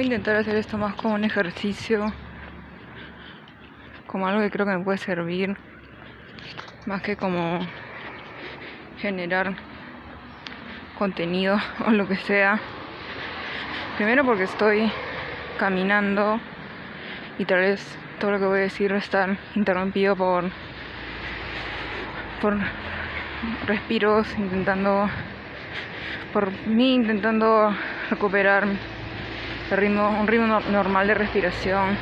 voy a intentar hacer esto más como un ejercicio, como algo que creo que me puede servir, más que como generar contenido o lo que sea. Primero porque estoy caminando y tal vez todo lo que voy a decir va a estar interrumpido por respiros, intentando recuperar el ritmo, un ritmo normal de respiración,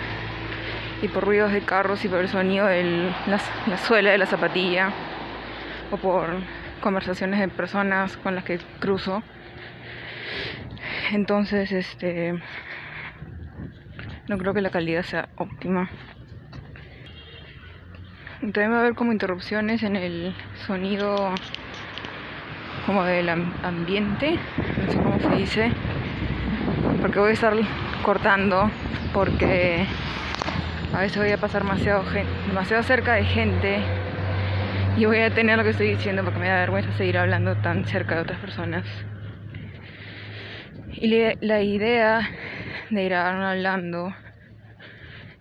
y por ruidos de carros y por el sonido de la suela de la zapatilla, o por conversaciones de personas con las que cruzo. Entonces no creo que la calidad sea óptima. También va a haber como interrupciones en el sonido como del ambiente, no sé cómo se dice, porque voy a estar cortando, porque a veces voy a pasar demasiado cerca de gente y voy a tener lo que estoy diciendo, porque me da vergüenza seguir hablando tan cerca de otras personas. Y la idea de ir hablando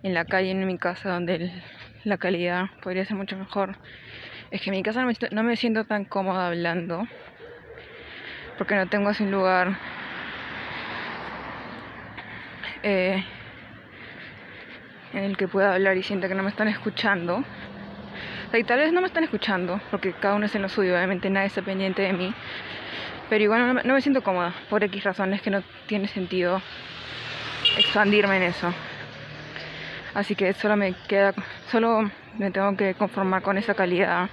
en la calle, en mi casa, donde la calidad podría ser mucho mejor, es que en mi casa no me siento tan cómoda hablando, porque no tengo así un lugar en el que pueda hablar y sienta que no me están escuchando. O sea, y tal vez no me están escuchando, porque cada uno es en lo suyo, obviamente nadie está pendiente de mí, pero igual no me siento cómoda por X razones que no tiene sentido expandirme en eso. Así que solo me tengo que conformar con esa calidad,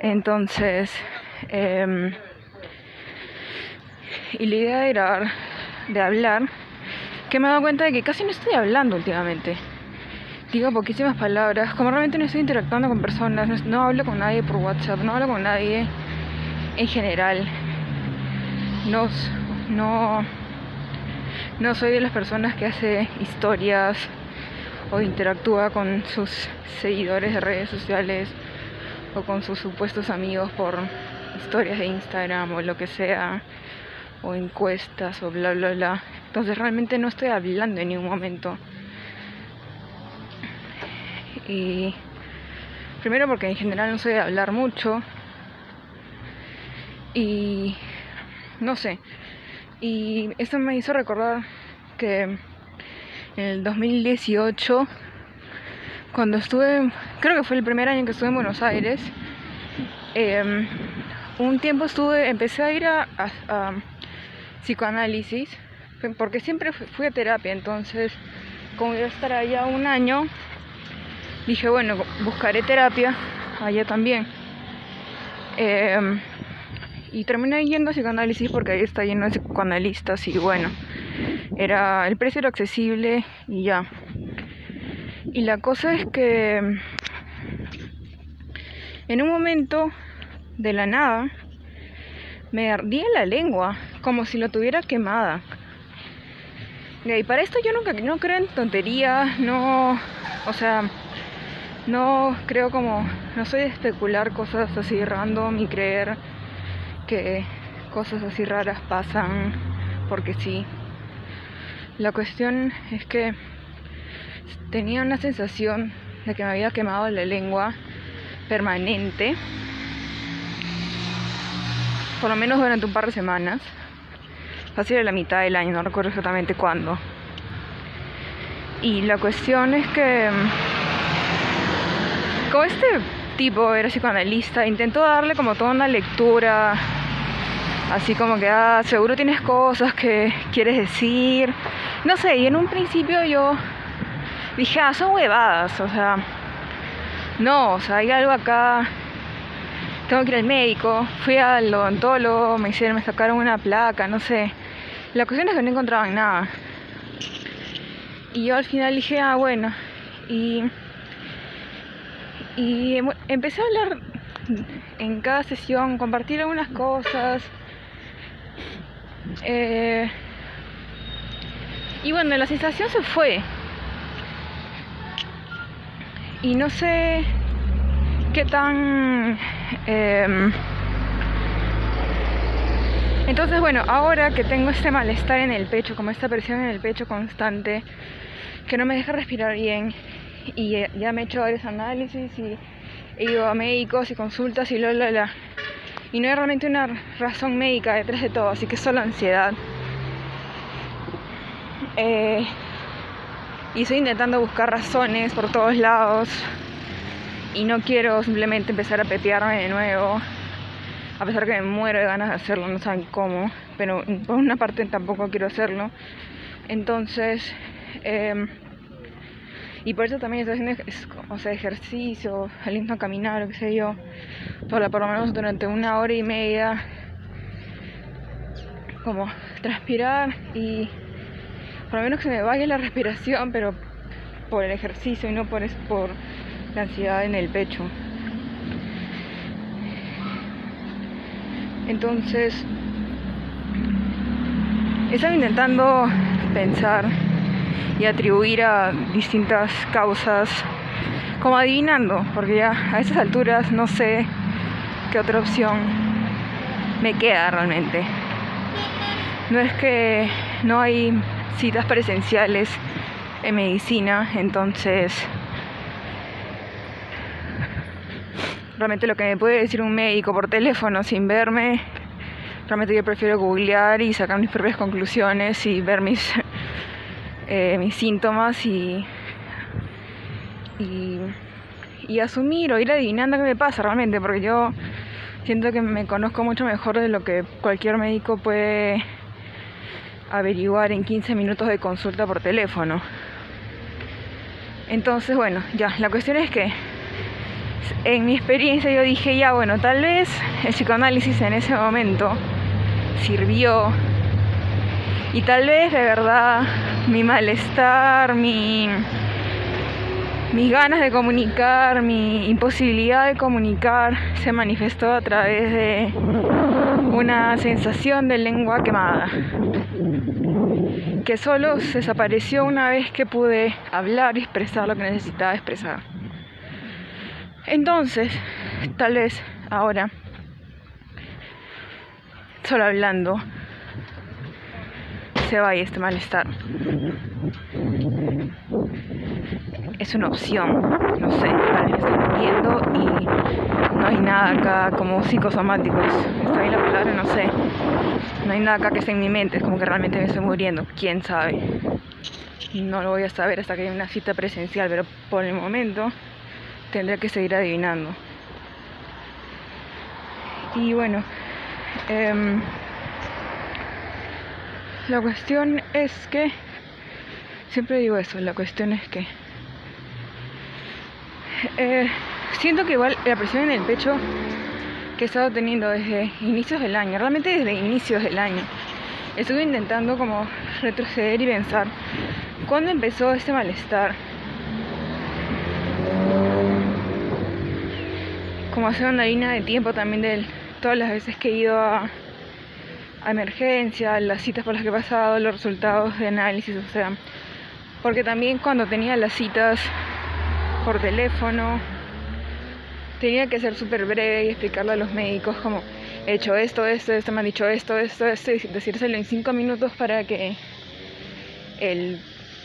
entonces y la idea de hablar, que me he dado cuenta de que casi no estoy hablando últimamente. Digo poquísimas palabras, como realmente no estoy interactuando con personas, no hablo con nadie por WhatsApp, no hablo con nadie en general. No soy de las personas que hace historias o interactúa con sus seguidores de redes sociales o con sus supuestos amigos por historias de Instagram o lo que sea, o encuestas o bla bla bla. Entonces realmente no estoy hablando en ningún momento. Y primero porque en general no soy de hablar mucho, y no sé, y eso me hizo recordar que en el 2018, cuando estuve, creo que fue el primer año que estuve en Buenos Aires, un tiempo empecé a ir a psicoanálisis, porque siempre fui a terapia. Entonces, como iba a estar allá un año, dije, bueno, buscaré terapia allá también. Y terminé yendo a psicoanálisis porque ahí está lleno de psicoanalistas, y bueno, el precio era accesible y ya. Y la cosa es que en un momento, de la nada, me ardía la lengua, como si lo tuviera quemada. Y para esto yo no creo en tonterías, no creo no soy de especular cosas así random y creer que cosas así raras pasan porque sí. La cuestión es que tenía una sensación de que me había quemado la lengua permanente, por lo menos durante un par de semanas, casi de la mitad del año, no recuerdo exactamente cuándo. Y la cuestión es que, como este tipo era psicoanalista, intentó darle como toda una lectura, así como que, seguro tienes cosas que quieres decir, no sé. Y en un principio yo dije, son huevadas, hay algo acá, tengo que ir al médico. Fui al odontólogo, me sacaron una placa, no sé. La cuestión es que no encontraban nada. Y yo al final dije, bueno. Y empecé a hablar en cada sesión, compartir algunas cosas. Y bueno, la sensación se fue. Y no sé qué tan Entonces bueno, ahora que tengo este malestar en el pecho, como esta presión en el pecho constante, que no me deja respirar bien, y ya me he hecho varios análisis y he ido a médicos y consultas y y no hay realmente una razón médica detrás de todo, así que es solo ansiedad. Y estoy intentando buscar razones por todos lados y no quiero simplemente empezar a petearme de nuevo, a pesar que me muero de ganas de hacerlo, no saben cómo, pero por una parte tampoco quiero hacerlo. Entonces, y por eso también estoy haciendo ejercicio, saliendo a caminar, o qué sé yo, por lo menos durante 1 hora y media, como transpirar, y por lo menos que se me vaya la respiración, pero por el ejercicio y no por la ansiedad en el pecho. Entonces, estaba intentando pensar y atribuir a distintas causas, como adivinando, porque ya a estas alturas no sé qué otra opción me queda realmente. No es que no hay citas presenciales en medicina, entonces realmente lo que me puede decir un médico por teléfono sin verme, realmente yo prefiero googlear y sacar mis propias conclusiones y ver mis síntomas y asumir o ir adivinando qué me pasa realmente, porque yo siento que me conozco mucho mejor de lo que cualquier médico puede averiguar en 15 minutos de consulta por teléfono. Entonces bueno, ya, la cuestión es que en mi experiencia yo dije, ya bueno, tal vez el psicoanálisis en ese momento sirvió, y tal vez de verdad mi malestar, mis ganas de comunicar, mi imposibilidad de comunicar se manifestó a través de una sensación de lengua quemada, que solo desapareció una vez que pude hablar y expresar lo que necesitaba expresar. Entonces, tal vez ahora, solo hablando, se vaya este malestar. Es una opción, no sé, tal vez estoy muriendo y no hay nada acá como psicosomáticos. Está ahí la palabra, no sé. No hay nada acá que esté en mi mente, es como que realmente me estoy muriendo, quién sabe. No lo voy a saber hasta que haya una cita presencial, pero por el momento tendré que seguir adivinando. Y bueno, la cuestión es que siempre digo eso, la cuestión es que siento que igual la presión en el pecho que he estado teniendo desde inicios del año, realmente desde inicios del año, estuve intentando como retroceder y pensar cuándo empezó este malestar. Como hacer una línea de tiempo también de todas las veces que he ido a emergencia, las citas por las que he pasado, los resultados de análisis, o sea, porque también cuando tenía las citas por teléfono tenía que ser súper breve y explicarle a los médicos como he hecho esto, me han dicho esto, y decírselo en 5 minutos para que el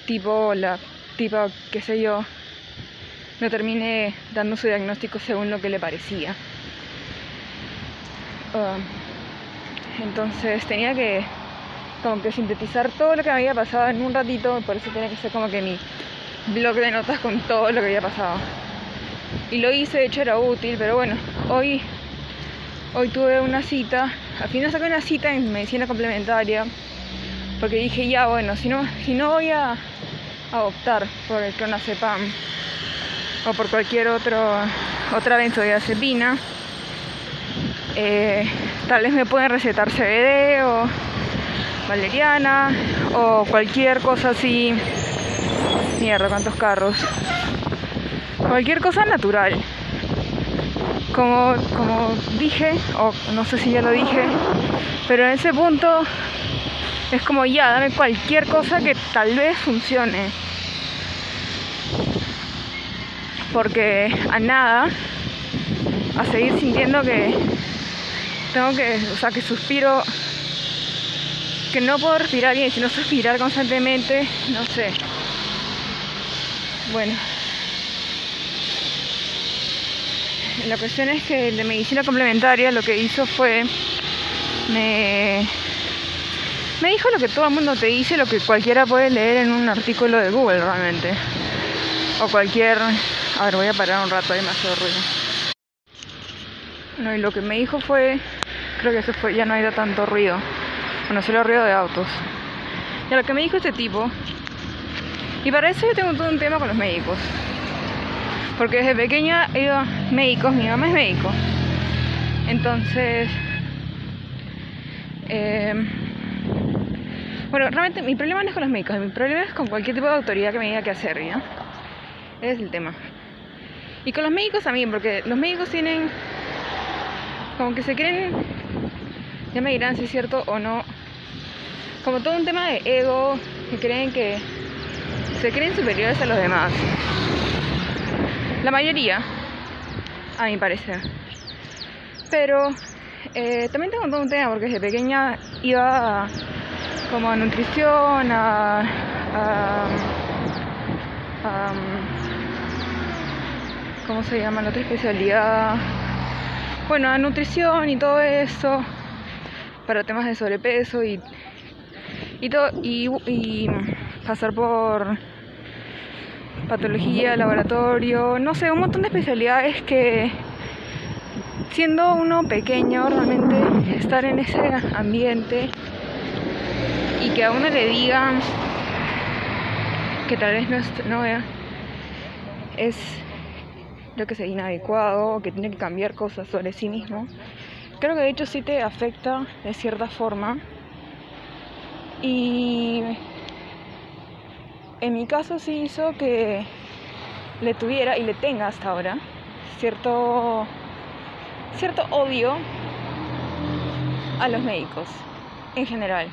tipo o la tipa, qué sé yo, no termine dando su diagnóstico según lo que le parecía. Entonces tenía que como que sintetizar todo lo que me había pasado en un ratito, por eso tenía que ser como que mi blog de notas con todo lo que había pasado. Y lo hice, de hecho era útil, pero bueno, hoy tuve una cita, al final saqué una cita en medicina complementaria, porque dije ya bueno, si no voy a optar por el clonazepam o por cualquier otra benzodiazepina, tal vez me pueden recetar CBD o valeriana o cualquier cosa así, mierda, cuántos carros, cualquier cosa natural. Como dije, o no sé si ya lo dije, pero en ese punto es como ya, dame cualquier cosa que tal vez funcione, porque a nada, a seguir sintiendo que suspiro que no puedo respirar bien, sino suspirar constantemente, no sé. Bueno, la cuestión es que el de medicina complementaria lo que hizo fue, me dijo lo que todo el mundo te dice, lo que cualquiera puede leer en un artículo de Google realmente, o cualquier... A ver, voy a parar un rato, hay demasiado ruido. No, y lo que me dijo fue, creo que eso fue, ya no hay tanto ruido, bueno, solo ruido de autos. Y lo que me dijo este tipo, y para eso yo tengo todo un tema con los médicos, porque desde pequeña he ido a médicos, mi mamá es médico, entonces bueno, realmente mi problema no es con los médicos, mi problema es con cualquier tipo de autoridad que me diga qué hacer, ¿no? Ese es el tema. Y con los médicos también, porque los médicos tienen como que se creen, ya me dirán si es cierto o no, como todo un tema de ego, que creen que se creen superiores a los demás. La mayoría, a mi parecer. Pero también tengo todo un tema, porque desde pequeña iba como a nutrición, a ¿cómo se llama? La otra especialidad. Bueno, a nutrición y todo eso, para temas de sobrepeso y pasar por patología, laboratorio, no sé, un montón de especialidades que siendo uno pequeño, realmente estar en ese ambiente y que a uno le digan que tal vez no es lo que sea inadecuado o que tiene que cambiar cosas sobre sí mismo, creo que de hecho sí te afecta de cierta forma. Y en mi caso sí hizo que le tuviera y le tenga hasta ahora cierto odio a los médicos en general.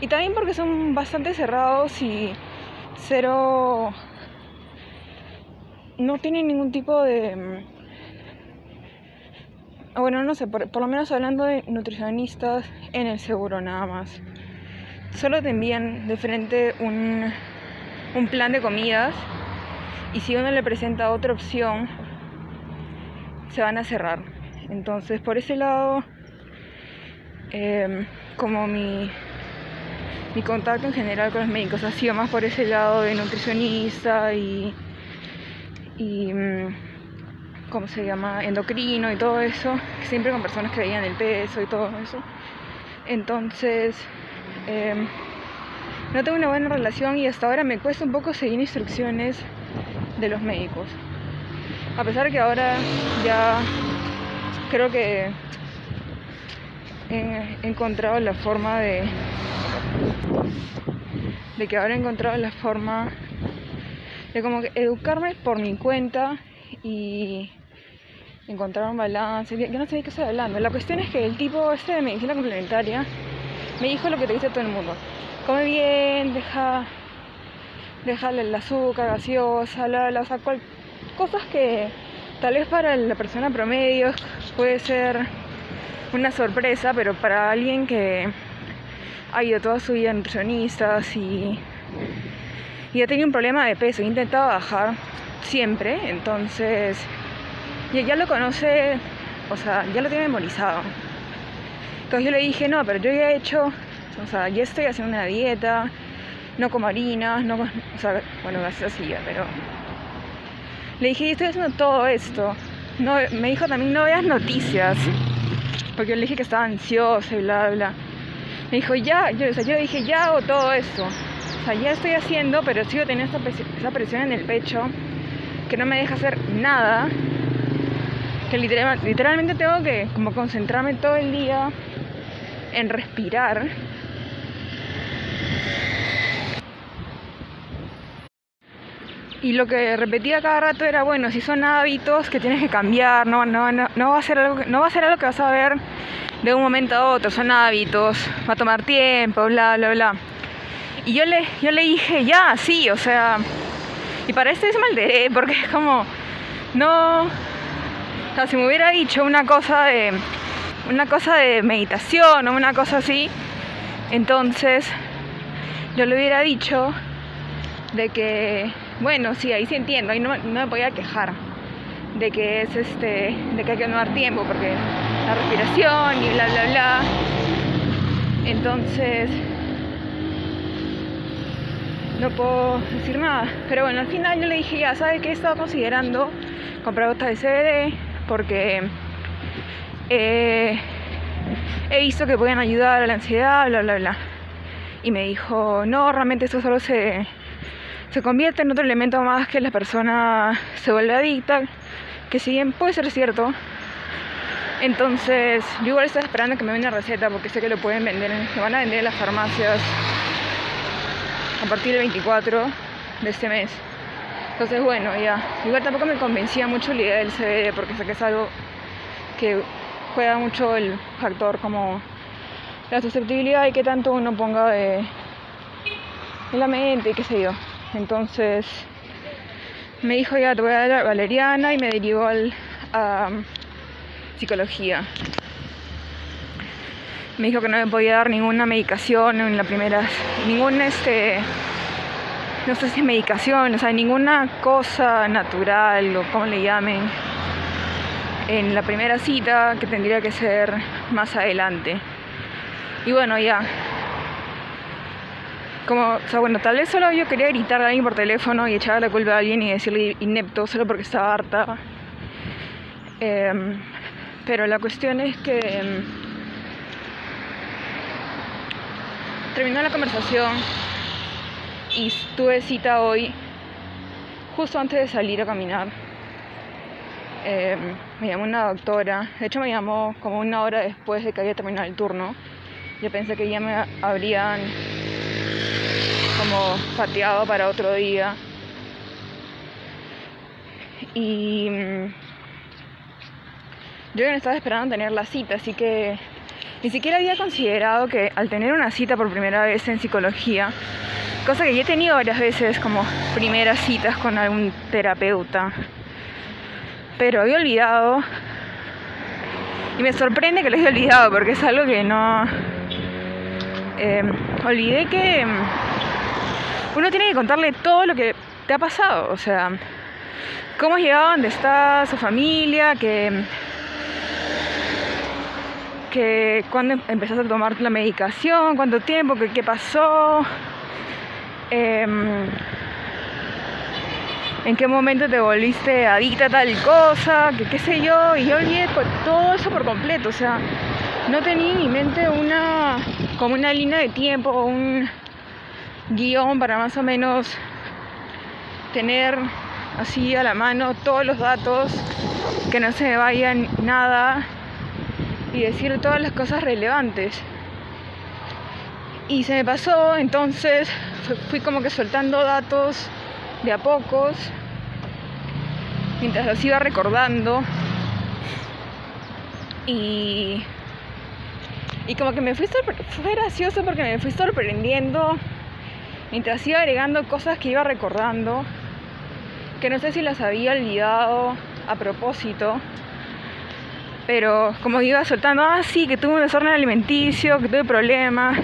Y también porque son bastante cerrados y cero, no tienen ningún tipo de... Bueno, no sé, por lo menos hablando de nutricionistas en el seguro nada más. Solo te envían de frente un plan de comidas, y si uno le presenta otra opción se van a cerrar. Entonces por ese lado, como mi contacto en general con los médicos ha sido más por ese lado de nutricionista y ¿cómo se llama? Endocrino y todo eso, siempre con personas que veían el peso y todo eso. Entonces no tengo una buena relación, y hasta ahora me cuesta un poco seguir instrucciones de los médicos, a pesar de que ahora ya creo que he encontrado la forma de como que educarme por mi cuenta y encontrar un balance. Yo no sé de qué estoy hablando. La cuestión es que el tipo este de medicina complementaria me dijo lo que te dice todo el mundo: come bien, deja el azúcar, gaseosa, o sea, cosas que tal vez para la persona promedio puede ser una sorpresa, pero para alguien que ha ido toda su vida a nutricionistas y ha tenido un problema de peso, he intentado bajar siempre, entonces ya lo conoce, o sea, ya lo tiene memorizado. Entonces yo le dije, no, pero yo ya he hecho, o sea, ya estoy haciendo una dieta, no como harinas, no, o sea, bueno, así ya, pero... Le dije, yo estoy haciendo todo esto. No, me dijo también, no veas noticias, porque yo le dije que estaba ansiosa y bla, bla. Me dijo, ya, o sea, yo le dije, ya hago todo esto. O sea, ya estoy haciendo, pero sigo teniendo esa presión en el pecho que no me deja hacer nada. Que literalmente tengo que como concentrarme todo el día en respirar. Y lo que repetía cada rato era, bueno, si son hábitos que tienes que cambiar, no va a ser algo, no va a ser algo que vas a ver de un momento a otro, son hábitos, va a tomar tiempo, bla, bla, bla. Y yo le dije, ya, sí, o sea, y para esto me alteré, porque es como, no, o sea, si me hubiera dicho una cosa de meditación o una cosa así, Entonces yo le hubiera dicho de que, bueno, sí, ahí sí entiendo, ahí no me voy a quejar de que es de que hay que no dar tiempo porque la respiración y bla bla bla. Entonces no puedo decir nada, pero bueno, al final yo le dije, ya sabes que he estado considerando comprar gotas de CBD porque he visto que pueden ayudar a la ansiedad, bla bla bla. Y me dijo, no, realmente eso solo se convierte en otro elemento más que la persona se vuelve adicta, que si bien puede ser cierto. Entonces yo igual estaba esperando que me den una receta porque sé que lo pueden vender, se van a vender en las farmacias a partir del 24 de este mes. Entonces bueno, ya, igual tampoco me convencía mucho la idea del CBD porque sé que es algo que juega mucho el factor como la susceptibilidad y que tanto uno ponga en la mente y qué sé yo. Entonces me dijo, ya te voy a dar valeriana, y me derivó a psicología. Me dijo que no me podía dar ninguna medicación en la primera, ningún no sé si es medicación, o sea, ninguna cosa natural o como le llamen en la primera cita, que tendría que ser más adelante. Y bueno, ya, como, o sea, bueno, tal vez solo yo quería gritar a alguien por teléfono y echarle la culpa a alguien y decirle inepto solo porque estaba harta. Pero la cuestión es que terminó la conversación y tuve cita hoy justo antes de salir a caminar. Me llamó una doctora, de hecho me llamó como una hora después de que había terminado el turno. Yo pensé que ya me habrían como pateado para otro día. Y yo ya no estaba esperando tener la cita, así que ni siquiera había considerado que al tener una cita por primera vez en psicología, cosa que ya he tenido varias veces como primeras citas con algún terapeuta, pero había olvidado, y me sorprende que lo haya olvidado porque es algo que no... olvidé que uno tiene que contarle todo lo que te ha pasado, o sea, cómo has llegado, dónde está su familia, que cuándo empezaste a tomar la medicación, cuánto tiempo, qué pasó, en qué momento te volviste adicta a tal cosa, que qué sé yo. Y yo olvidé todo eso por completo, o sea, no tenía en mi mente como una línea de tiempo o un guión para más o menos tener así a la mano todos los datos, que no se me vayan nada y decir todas las cosas relevantes. Y se me pasó, entonces fui como que soltando datos de a pocos mientras los iba recordando, y como que fue gracioso porque me fui sorprendiendo mientras iba agregando cosas que iba recordando, que no sé si las había olvidado a propósito, pero como iba soltando, sí, que tuve un desorden alimenticio, que tuve problemas,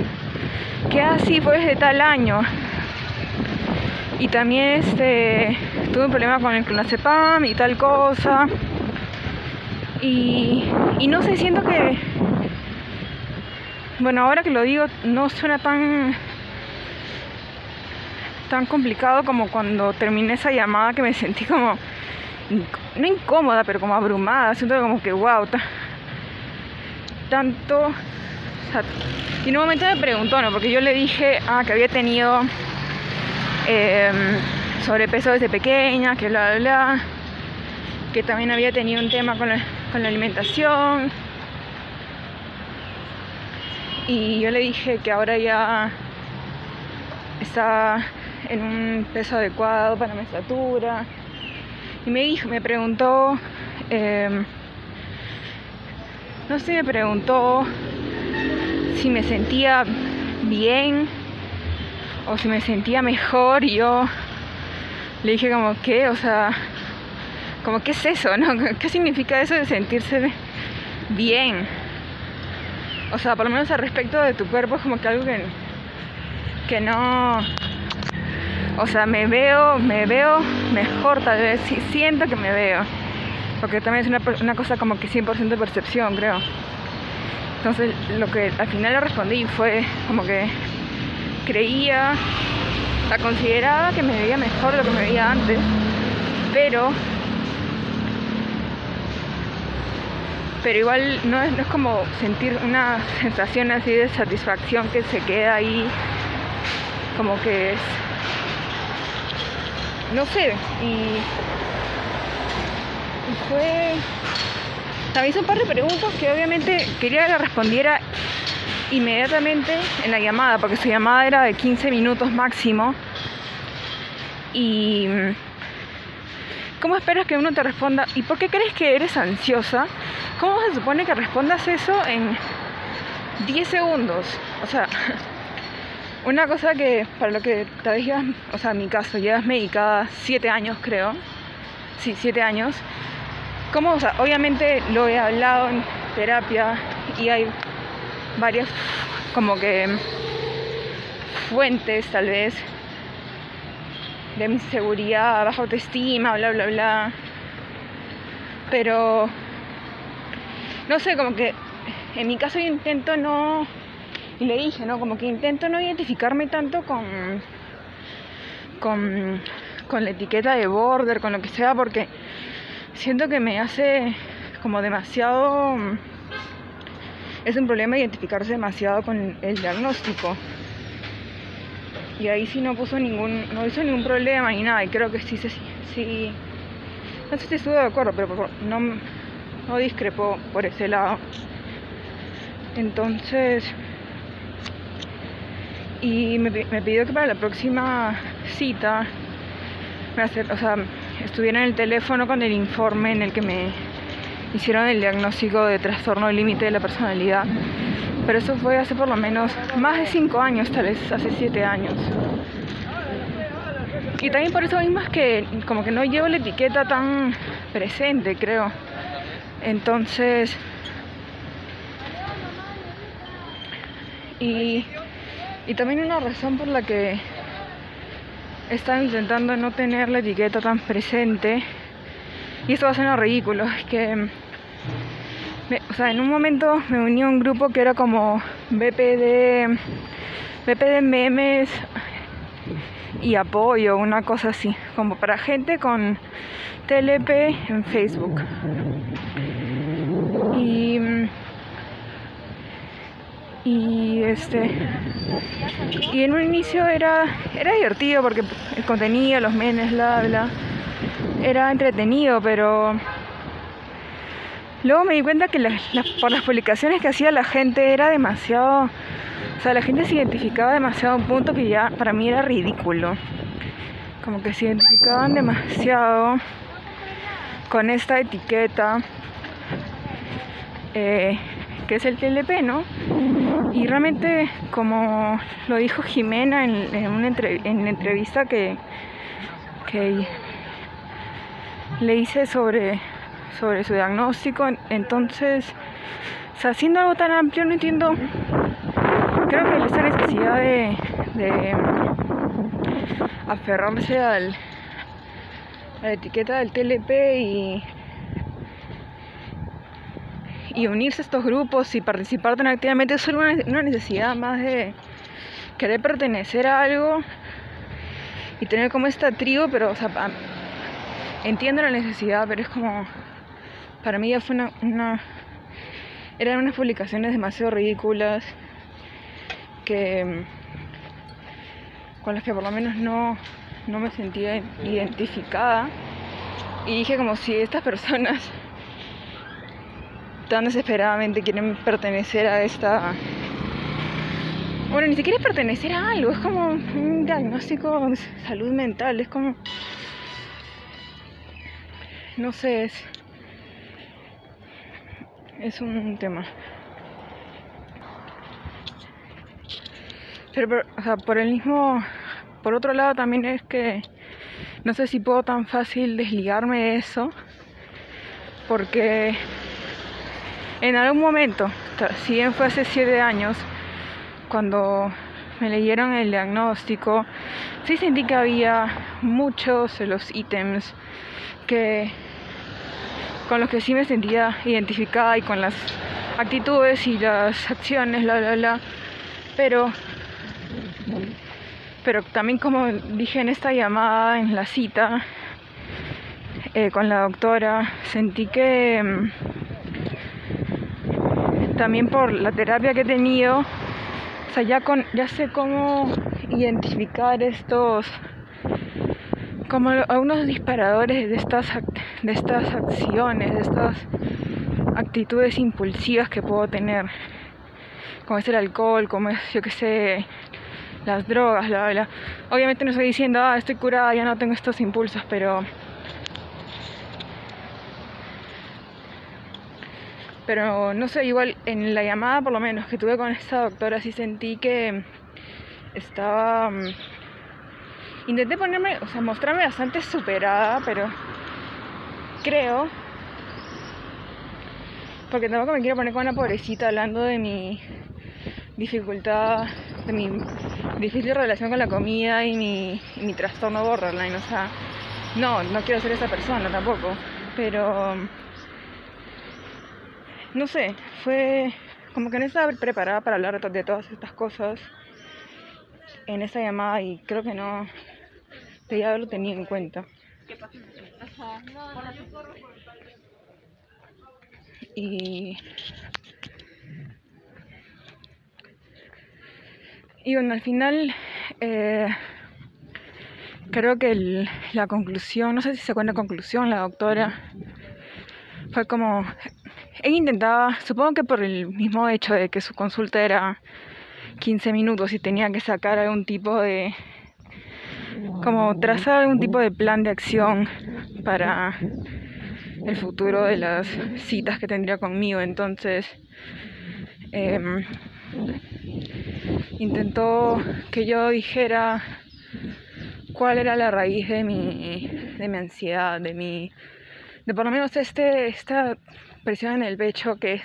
que así fue desde tal año. Y también tuve un problema con el clonazepam y tal cosa. Y no sé, siento que... Bueno, ahora que lo digo, no suena tan complicado como cuando terminé esa llamada, que me sentí como... No incómoda, pero como abrumada. Siento como que, wow, tanto... O sea, y en un momento me preguntó, ¿no? Porque yo le dije que había tenido... sobrepeso desde pequeña, que bla bla bla, que también había tenido un tema con la alimentación, y yo le dije que ahora ya está en un peso adecuado para mi estatura, y me preguntó no sé, me preguntó si me sentía bien o si me sentía mejor, y yo le dije como, ¿qué? O sea, como, ¿qué es eso? ¿No? ¿Qué significa eso de sentirse bien? O sea, por lo menos al respecto de tu cuerpo es como que algo que no... O sea, me veo mejor tal vez, sí, siento que me veo. Porque también es una cosa como que 100% de percepción, creo. Entonces, lo que al final le respondí fue como que creía, o sea, consideraba que me veía mejor de lo que me veía antes, pero igual no es como sentir una sensación así de satisfacción que se queda ahí, como que es... No sé, y fue... También hice un par de preguntas que obviamente quería que la respondiera inmediatamente en la llamada, porque su llamada era de 15 minutos máximo. Y... ¿Cómo esperas que uno te responda? ¿Y por qué crees que eres ansiosa? ¿Cómo se supone que respondas eso en 10 segundos? O sea... Una cosa que, para lo que tal vez llevas, o sea, en mi caso, llevas medicada 7 años, creo. Sí, 7 años. ¿Cómo? O sea, obviamente lo he hablado en terapia y hay varias, como que, fuentes, tal vez, de mi inseguridad, baja autoestima, bla, bla, bla. Pero, no sé, como que, en mi caso yo intento no... Y le dije, ¿no? Como que intento no identificarme tanto con la etiqueta de border, con lo que sea, porque siento que me hace como demasiado... Es un problema identificarse demasiado con el diagnóstico. Y ahí sí no hizo ningún problema ni nada, y creo que sí. No sé si estuvo de acuerdo, pero no discrepó por ese lado. Entonces... Y me pidió que para la próxima cita estuviera en el teléfono con el informe en el que me hicieron el diagnóstico de trastorno límite de la personalidad. Pero eso fue hace por lo menos más de 5 años, tal vez hace 7 años. Y también por eso mismo es que como que no llevo la etiqueta tan presente, creo. Entonces... Y también una razón por la que estaba intentando no tener la etiqueta tan presente, y esto va a sonar ridículo, es que en un momento me uní a un grupo que era como BPD memes y apoyo, una cosa así, como para gente con TLP en Facebook. Y en un inicio era divertido porque el contenido, los memes, bla, bla, era entretenido, pero luego me di cuenta que por las publicaciones que hacía la gente era demasiado, o sea, la gente se identificaba demasiado a un punto que ya para mí era ridículo, como que se identificaban demasiado con esta etiqueta que es el TLP, ¿no? Y realmente, como lo dijo Jimena en la entrevista que le hice sobre su diagnóstico, entonces, o sea, siendo algo tan amplio, no entiendo, creo que esa necesidad de aferrarse a la etiqueta del TLP y unirse a estos grupos y participar tan activamente es solo una necesidad más de querer pertenecer a algo y tener como esta tribu, pero, o sea, entiendo la necesidad, pero es como, para mí ya fue eran unas publicaciones demasiado ridículas con las que por lo menos no me sentía identificada, y dije como si estas personas tan desesperadamente quieren pertenecer a esta... Bueno, ni siquiera es pertenecer a algo, es como un diagnóstico de salud mental, es como... No sé, es un tema. Pero, o sea, por otro lado también es que no sé si puedo tan fácil desligarme de eso, porque... En algún momento, recién fue hace 7 años cuando me leyeron el diagnóstico, sí sentí que había muchos de los ítems con los que sí me sentía identificada, y con las actitudes y las acciones, pero también, como dije en esta llamada, en la cita con la doctora, sentí que también por la terapia que he tenido, o sea, ya sé cómo identificar como algunos disparadores de estas acciones, de estas actitudes impulsivas que puedo tener, como es el alcohol, como es, yo qué sé, las drogas, Obviamente no estoy diciendo, estoy curada, ya no tengo estos impulsos, pero no sé, igual en la llamada, por lo menos, que tuve con esta doctora, sí sentí que estaba... Intenté ponerme, o sea, mostrarme bastante superada, pero creo... Porque tampoco me quiero poner con una pobrecita hablando de mi dificultad, de mi difícil relación con la comida y mi trastorno borderline, o sea... No quiero ser esa persona tampoco, pero... No sé, fue como que no estaba preparada para hablar de todas estas cosas en esa llamada, y creo que no debía haberlo tenido en cuenta. Y bueno, al final creo que la conclusión, no sé si se cuenta conclusión, la doctora, fue como... Ella intentaba, supongo que por el mismo hecho de que su consulta era 15 minutos y tenía que sacar algún tipo de... como trazar algún tipo de plan de acción para el futuro de las citas que tendría conmigo. Entonces, intentó que yo dijera cuál era la raíz de mi ansiedad, de por lo menos esta presión en el pecho que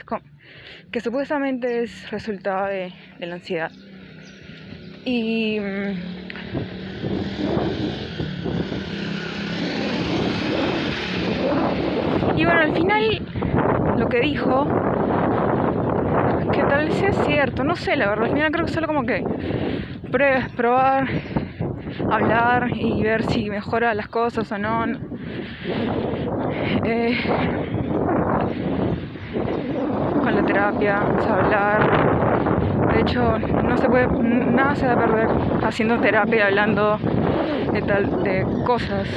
supuestamente es resultado de la ansiedad. Y bueno, al final lo que dijo, que tal vez sea cierto, no sé, la verdad, al final creo que solo como que probar, hablar y ver si mejora las cosas o no. Con la terapia, hablar. De hecho, no se puede, nada se va a perder haciendo terapia, hablando de cosas.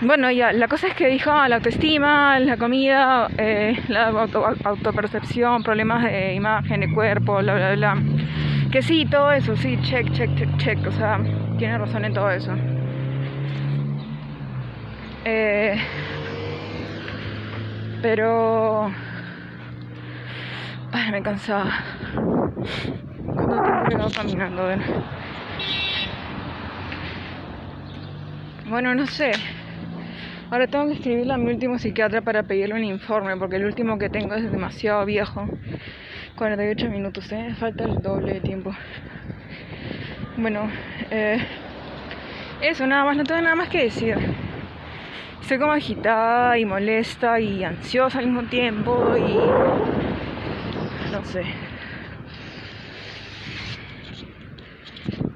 Bueno, ya, la cosa es que dijo la autoestima, la comida, la autopercepción, problemas de imagen, de cuerpo, Que sí, todo eso, sí, check. O sea, tiene razón en todo eso. Pero... Ay, me cansaba. ¿Cuánto tiempo he quedado caminando? A ver. Bueno, no sé. Ahora tengo que escribirle a mi último psiquiatra para pedirle un informe, porque el último que tengo es demasiado viejo. 48 minutos, falta el doble de tiempo. Bueno, eso, nada más, no tengo nada más que decir. Estoy como agitada y molesta y ansiosa al mismo tiempo y... no sé.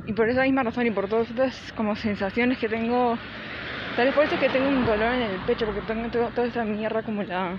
Y por esa misma razón y por todas estas como sensaciones que tengo... Tal vez por eso es que tengo un dolor en el pecho, porque tengo toda esa mierda acumulada.